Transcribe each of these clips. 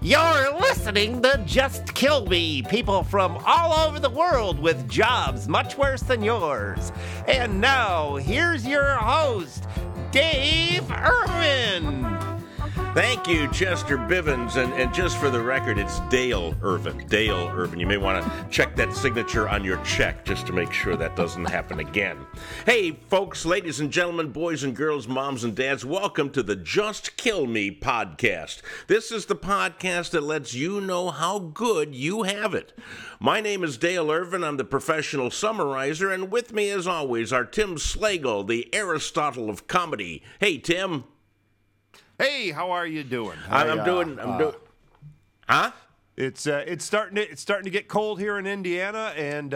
You're listening to Just Kill Me, people from all over the world with jobs much worse than yours. And now, here's your host, Dave Irvin. Thank you, Chester Bivins, and just for the record, it's Dale Irvin. Dale Irvin. You may want to check that signature on your check just to make sure that doesn't happen again. Hey, folks, ladies and gentlemen, boys and girls, moms and dads, welcome to the Just Kill Me podcast. This is the podcast that lets you know how good you have it. My name is Dale Irvin. I'm the professional summarizer, and with me, as always, are Tim Slagle, the Aristotle of comedy. Hey, Tim. Hey, how are you doing? I'm doing. It's starting to get cold here in Indiana, and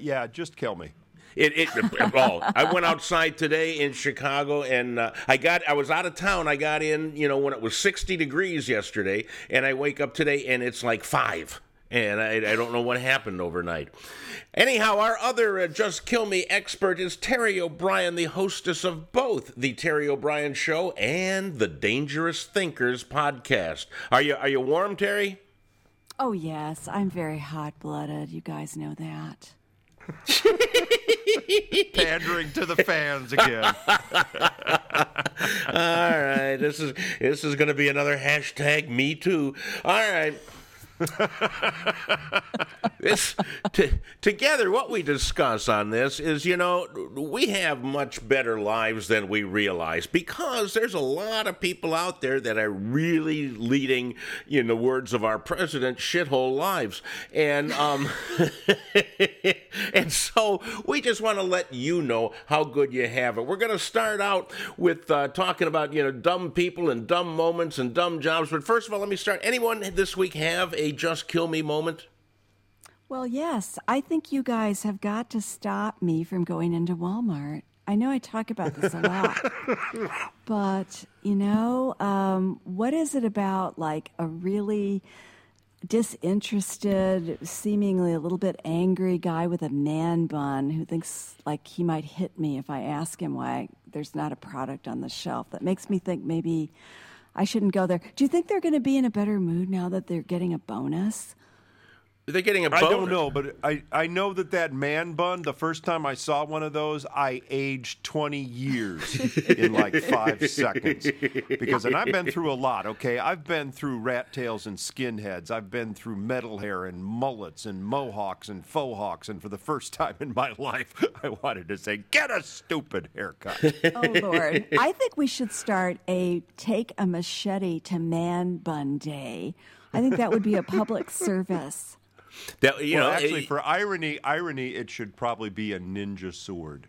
yeah, just kill me. I went outside today in Chicago, and I was out of town. I got in, when it was 60 degrees yesterday, and I wake up today and it's like 5. And I don't know what happened overnight. Anyhow, our other Just Kill Me expert is Terry O'Brien, the hostess of both the Terry O'Brien Show and the Dangerous Thinkers podcast. Are you warm, Terry? Oh, yes. I'm very hot-blooded. You guys know that. Pandering to the fans again. All right. This is going to be another hashtag Me Too. All right. Together, what we discuss on this is, we have much better lives than we realize, because there's a lot of people out there that are really leading, in the words of our president, shithole lives. And and so we just want to let you know how good you have it. We're going to start out with talking about, dumb people and dumb moments and dumb jobs. But first of all, let me start. Anyone this week have a Just Kill Me moment? Well, yes. I think you guys have got to stop me from going into Walmart. I know I talk about this a lot, but, what is it about, like, a really disinterested, seemingly a little bit angry guy with a man bun who thinks, like, he might hit me if I ask him why there's not a product on the shelf? That makes me think maybe I shouldn't go there. Do you think they're going to be in a better mood now that they're getting a bonus? They're getting a bonus. I don't know, but I know that man bun, the first time I saw one of those, I aged 20 years in like 5 seconds. And I've been through a lot, okay? I've been through rat tails and skinheads. I've been through metal hair and mullets and mohawks and faux hawks. And for the first time in my life, I wanted to say, get a stupid haircut. Oh, Lord. I think we should start a take a machete to man bun day. I think that would be a public service. That, for irony, it should probably be a ninja sword.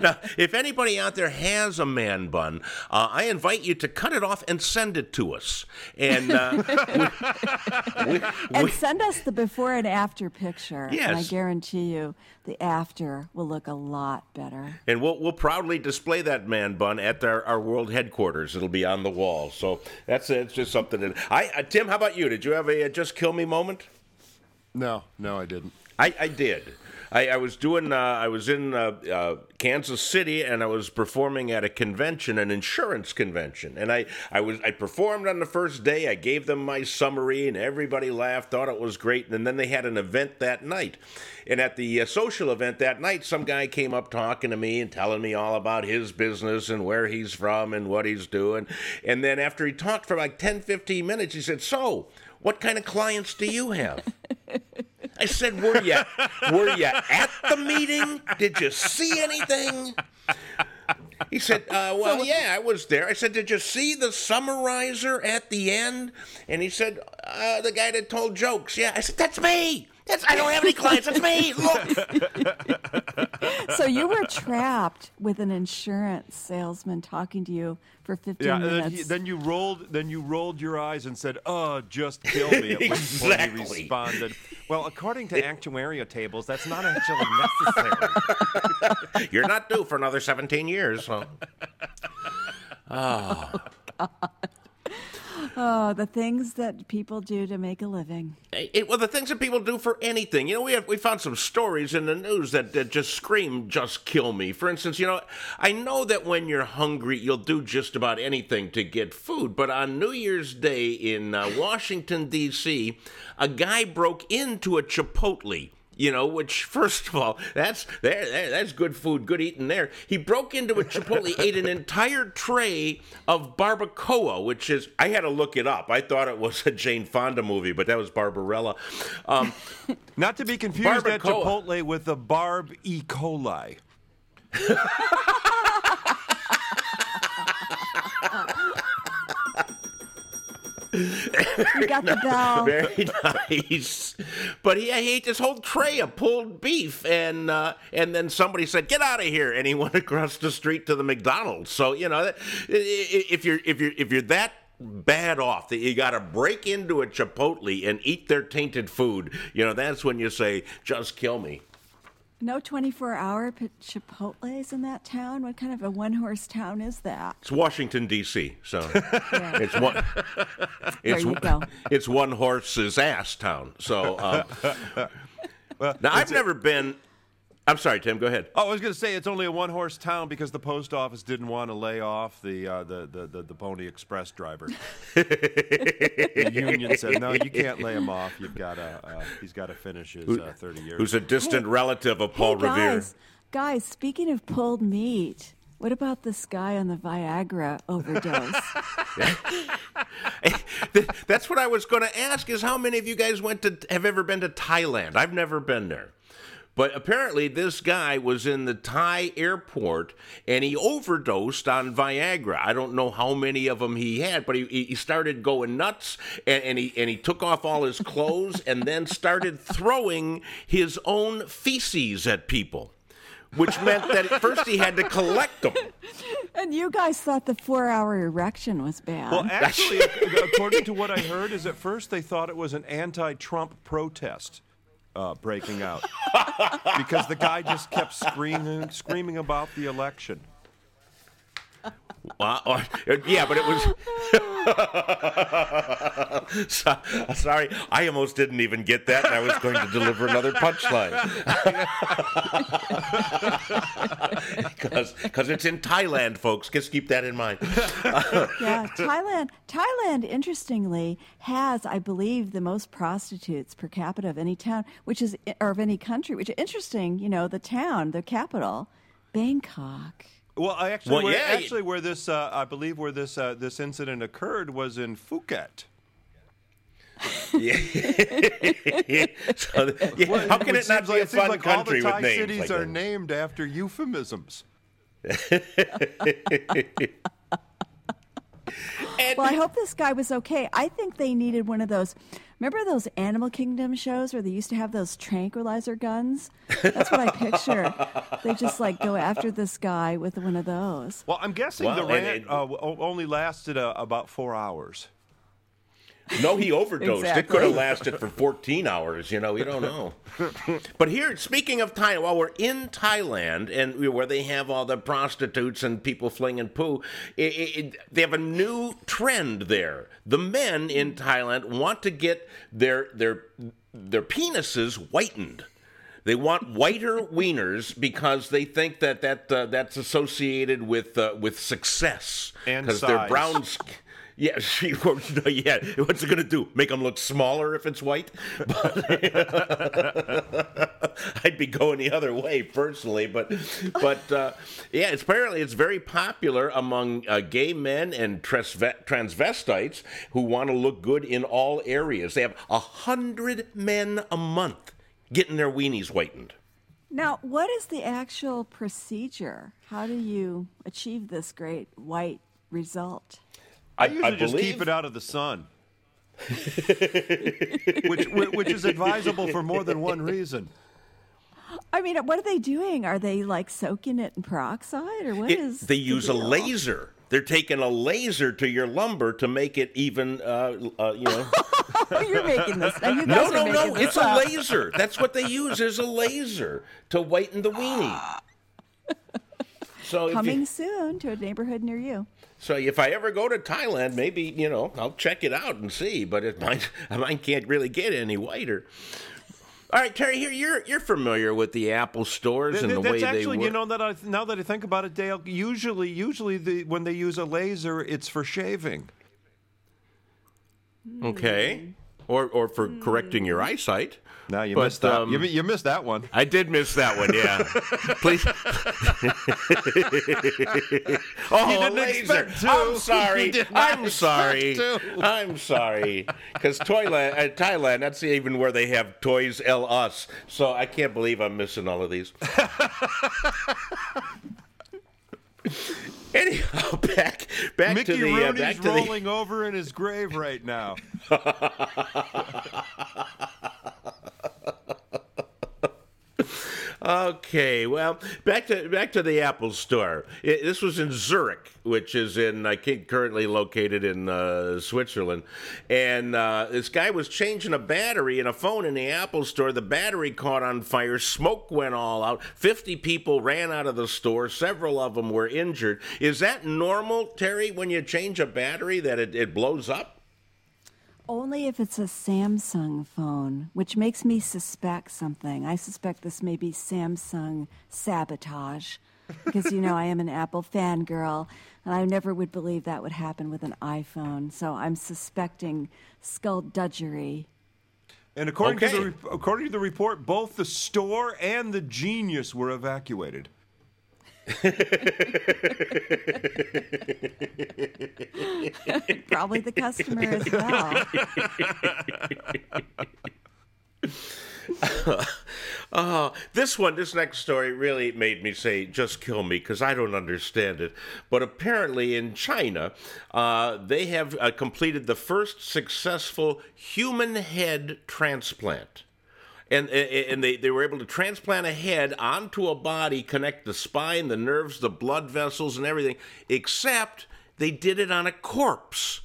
Now, if anybody out there has a man bun, I invite you to cut it off and send it to us. And we send us the before and after picture. Yes. And I guarantee you the after will look a lot better. And we'll proudly display that man bun at our world headquarters. It'll be on the wall. So that's just something. Tim, how about you? Did you have a Just Kill Me moment? No, I didn't. I did. I was in Kansas City, and I was performing at a convention, an insurance convention. And I performed on the first day. I gave them my summary, and everybody laughed, thought it was great. And then they had an event that night. And at the social event that night, some guy came up talking to me and telling me all about his business and where he's from and what he's doing. And then after he talked for like 10, 15 minutes, he said, "So, what kind of clients do you have?" I said, were you at the meeting? Did you see anything? He said, well, yeah, I was there. I said, did you see the summarizer at the end? And he said, the guy that told jokes. Yeah. I said, that's me. I don't have any clients. That's me. Look. So you were trapped with an insurance salesman talking to you for 15 minutes. Yeah, then you rolled your eyes and said, "Oh, just kill me." At exactly. Which point he responded, "Well, according to actuarial tables, that's not actually necessary. You're not due for another 17 years." So. Oh, God. Oh, the things that people do to make a living. Well, the things that people do for anything. You know, we found some stories in the news that just scream, just kill me. For instance, you know, I know that when you're hungry, you'll do just about anything to get food. But on New Year's Day in Washington, D.C., a guy broke into a Chipotle. You know, which, first of all, that's good food, good eating there. He broke into a Chipotle, ate an entire tray of barbacoa, which is, I had to look it up. I thought it was a Jane Fonda movie, but that was Barbarella. Not to be confused barbacoa. At Chipotle with the Barb E. coli. You got the bell. Very nice. But he ate this whole tray of pulled beef, and then somebody said, "Get out of here!" And he went across the street to the McDonald's. So you know, if you're that bad off that you got to break into a Chipotle and eat their tainted food, you know, that's when you say, "Just kill me." No 24-hour Chipotles in that town? What kind of a one-horse town is that? It's Washington, D.C., so yeah. It's one horse's ass town. So now, I've never been... I'm sorry, Tim, go ahead. Oh, I was going to say it's only a one-horse town because the post office didn't want to lay off the Pony Express driver. The union said, no, you can't lay him off. You've got he's got to finish his 30 years. Who's a distant relative of Paul Revere. Guys, speaking of pulled meat, what about this guy on the Viagra overdose? That's what I was going to ask is how many of you guys have ever been to Thailand? I've never been there. But apparently this guy was in the Thai airport, and he overdosed on Viagra. I don't know how many of them he had, but he started going nuts, and he took off all his clothes and then started throwing his own feces at people, which meant that at first he had to collect them. And you guys thought the 4-hour erection was bad. Well, actually, according to what I heard, is at first they thought it was an anti-Trump protest. Breaking out because the guy just kept screaming about the election. Yeah, but it was. Sorry, I almost didn't even get that, and I was going to deliver another punchline. Because it's in Thailand, folks. Just keep that in mind. Yeah, Thailand, interestingly, has, I believe, the most prostitutes per capita of any town, or of any country, which is interesting. You know, the town, the capital, Bangkok. Well, where this, I believe, where this incident occurred was in Phuket. Yeah. Well, how can it not be a fun country with names like that? All the Thai cities are named after euphemisms. Well, I hope this guy was okay. I think they needed one of those. Remember those Animal Kingdom shows where they used to have those tranquilizer guns? That's what I picture. They just like go after this guy with one of those. Well, I'm guessing the rant only lasted about 4 hours. No, he overdosed. Exactly. It could have lasted for 14 hours. You know, we don't know. But here, speaking of Thailand, while we're in Thailand and where they have all the prostitutes and people flinging poo, they have a new trend there. The men in Thailand want to get their penises whitened. They want whiter wieners because they think that's associated with success. And size. Because they're brown skin. Yeah, what's it going to do? Make them look smaller if it's white? But I'd be going the other way personally. But yeah, apparently it's very popular among gay men and transvestites who want to look good in all areas. They have 100 men a month getting their weenies whitened. Now, what is the actual procedure? How do you achieve this great white result? I usually keep it out of the sun, which is advisable for more than one reason. I mean, what are they doing? Are they like soaking it in peroxide, or what is? They use a laser. They're taking a laser to your lumbar to make it even, you know. Oh, you're making this. Now you guys no. It's a laser. That's what they use is a laser to whiten the weenie. So coming soon to a neighborhood near you. So if I ever go to Thailand, maybe, you know, I'll check it out and see. But it mine can't really get any whiter. All right, Terry, here you're familiar with the Apple stores and the way they work. Actually, you know, now that I think about it, Dale, usually when they use a laser, it's for shaving. Okay. Or for correcting your eyesight. No, you missed that. You missed that one. I did miss that one, yeah. Please. Oh, laser. I'm sorry. I'm sorry. Because Thailand, that's even where they have Toys L Us. So I can't believe I'm missing all of these. Anyhow, back to the... Mickey Rooney's rolling over in his grave right now. Okay, well, back to the Apple store. This was in Zurich, which is currently located in Switzerland. And this guy was changing a battery in a phone in the Apple store. The battery caught on fire. Smoke went all out. 50 people ran out of the store. Several of them were injured. Is that normal, Terry, when you change a battery that it blows up? Only if it's a Samsung phone, which makes me suspect something. I suspect this may be Samsung sabotage because, you know, I am an Apple fangirl, and I never would believe that would happen with an iPhone. So I'm suspecting skullduggery. And according to the report, both the store and the genius were evacuated. Probably the customer as well. This next story really made me say, just kill me, because I don't understand it. But apparently in China, they have completed the first successful human head transplant. And they were able to transplant a head onto a body, connect the spine, the nerves, the blood vessels, and everything, except they did it on a corpse.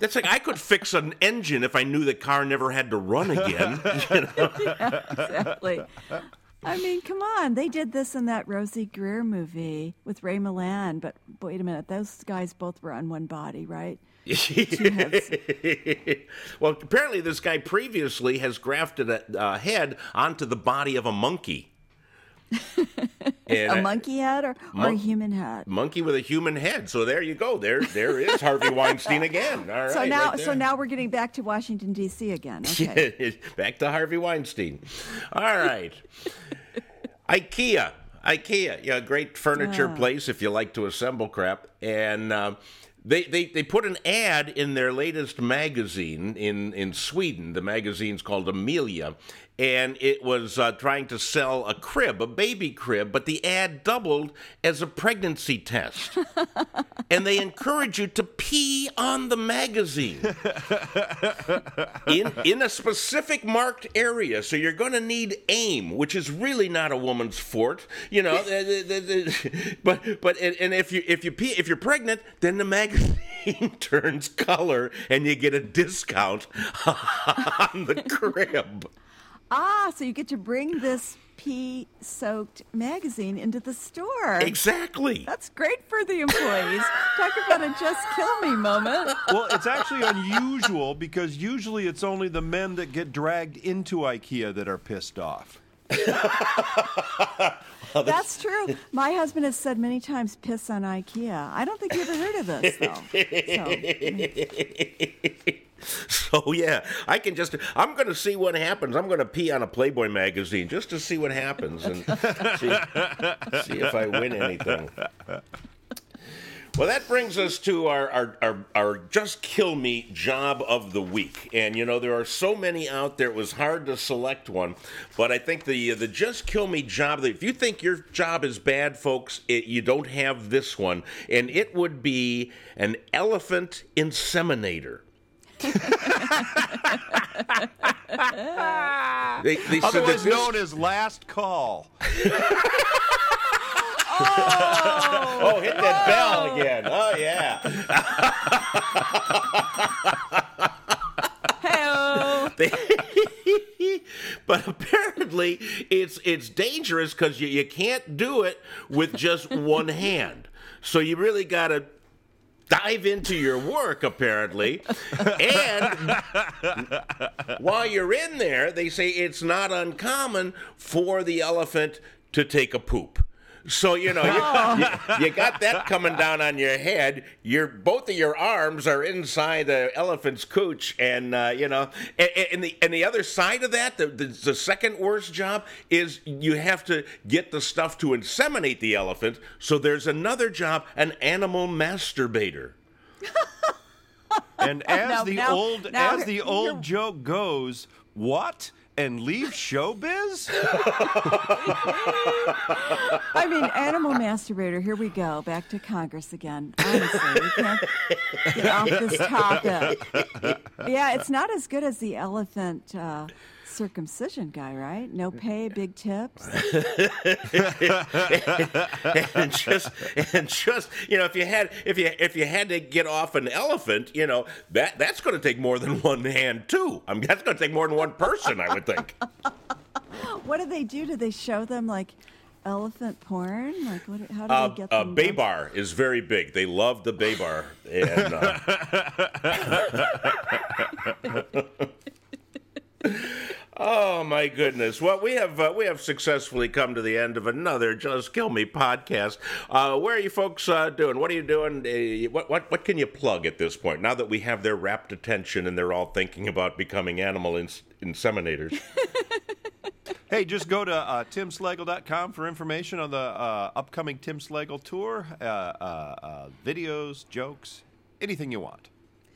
That's like I could fix an engine if I knew the car never had to run again. You know? Yeah, exactly. I mean, come on. They did this in that Rosie Greer movie with Ray Milland, but wait a minute. Those guys both were on one body, right? Well, apparently this guy previously has grafted a head onto the body of a monkey. A monkey head or a human head? Monkey with a human head. So there you go. There is Harvey Weinstein again. All right. So now we're getting back to Washington D.C. again. Okay. Back to Harvey Weinstein. All right. Ikea, yeah, great furniture place if you like to assemble crap. And They put an ad in their latest magazine in Sweden. The magazine's called Amelia, and it was trying to sell a crib, a baby crib, but the ad doubled as a pregnancy test. And they encourage you to pee on the magazine in a specific marked area. So you're going to need aim, which is really not a woman's fort, you know. But if you pee, if you're pregnant, then the magazine turns color and you get a discount on the crib. Ah, so you get to bring this pee-soaked magazine into the store. Exactly. That's great for the employees. Talk about a just kill me moment. Well, it's actually unusual because usually it's only the men that get dragged into IKEA that are pissed off. That's true. My husband has said many times, piss on IKEA. I don't think you ever heard of this, though. So, yeah, I'm going to see what happens. I'm going to pee on a Playboy magazine just to see what happens and see if I win anything. Well, that brings us to our Just Kill Me job of the week. And, you know, there are so many out there, it was hard to select one. But I think the Just Kill Me job, if you think your job is bad, folks, you don't have this one. And it would be an elephant inseminator. Otherwise known as last call. Oh, hit that bell again. Oh, yeah. Hey-oh. But apparently it's dangerous because you can't do it with just one hand. So you really got to dive into your work, apparently. And while you're in there, they say it's not uncommon for the elephant to take a poop. So, you know, you got that coming down on your head. Both of your arms are inside the elephant's cooch. And, you know, and the other side of that, the second worst job is you have to get the stuff to inseminate the elephant. So there's another job, an animal masturbator. And as the old joke goes, what? And leave showbiz? I mean, animal masturbator. Here we go. Back to Congress again. Honestly, we can't get off this topic. Yeah, it's not as good as the elephant circumcision guy, right? No pay, big tips. and just you know, if you had to get off an elephant, you know, that's going to take more than one hand too. I mean, that's going to take more than one person, I would think. What do they do? Do they show them like elephant porn? Like, how do they get them? Baybar is very big. They love the Baybar. And oh my goodness! Well, we have successfully come to the end of another Just Kill Me podcast. Where are you folks doing? What are you doing? What can you plug at this point? Now that we have their rapt attention and they're all thinking about becoming animal inseminators. Hey, just go to timslagle.com for information on the upcoming Tim Slagle tour, videos, jokes, anything you want.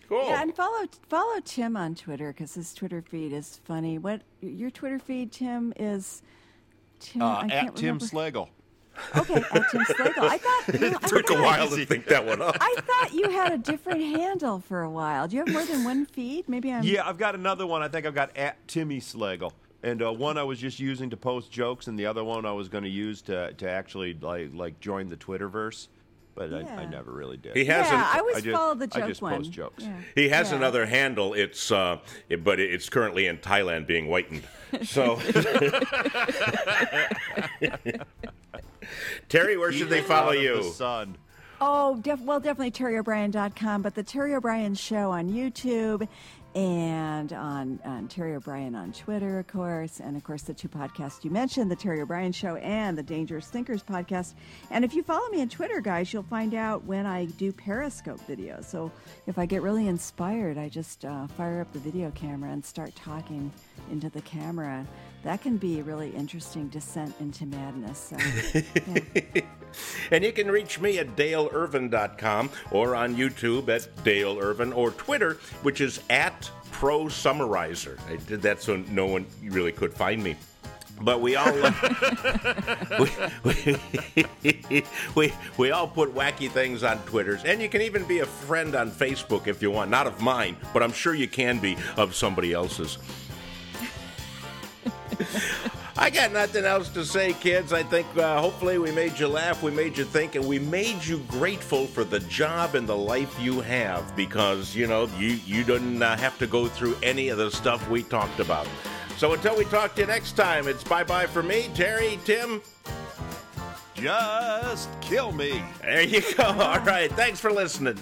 Cool. Yeah, and follow Tim on Twitter because his Twitter feed is funny. What your Twitter feed, Tim, is? Tim, I can't at remember. Tim Slagle. Okay, at Tim Slagle. I thought it took a while to think that one up. I thought you had a different handle for a while. Do you have more than one feed? Maybe I'm. Yeah, I've got another one. I think I've got at Timmy Slagle, and one I was just using to post jokes, and the other one I was going to use to actually like join the Twitterverse. But yeah. I never really did. He has I always follow the joke I just one. Post jokes. Yeah. He has another handle. It's but it's currently in Thailand being whitened. So, Terry, where should they follow you? The sun. Oh, definitely terryobrien.com. But the Terry O'Brien Show on YouTube. And on Terry O'Brien on Twitter, of course, and of course the two podcasts you mentioned, the Terry O'Brien Show and the Dangerous Thinkers podcast. And if you follow me on Twitter, guys, you'll find out when I do Periscope videos. So if I get really inspired, I just fire up the video camera and start talking into the camera. That can be a really interesting descent into madness. So, yeah. And you can reach me at DaleIrvin.com or on YouTube at Dale Irvin or Twitter, which is at Pro Summarizer. I did that so no one really could find me. But we all we all put wacky things on Twitters. And you can even be a friend on Facebook if you want. Not of mine, but I'm sure you can be of somebody else's. I got nothing else to say, kids. I think hopefully we made you laugh, we made you think, and we made you grateful for the job and the life you have because, you know, you didn't have to go through any of the stuff we talked about. So until we talk to you next time, it's bye-bye for me, Terry, Tim. Just kill me. There you go. All right. Thanks for listening.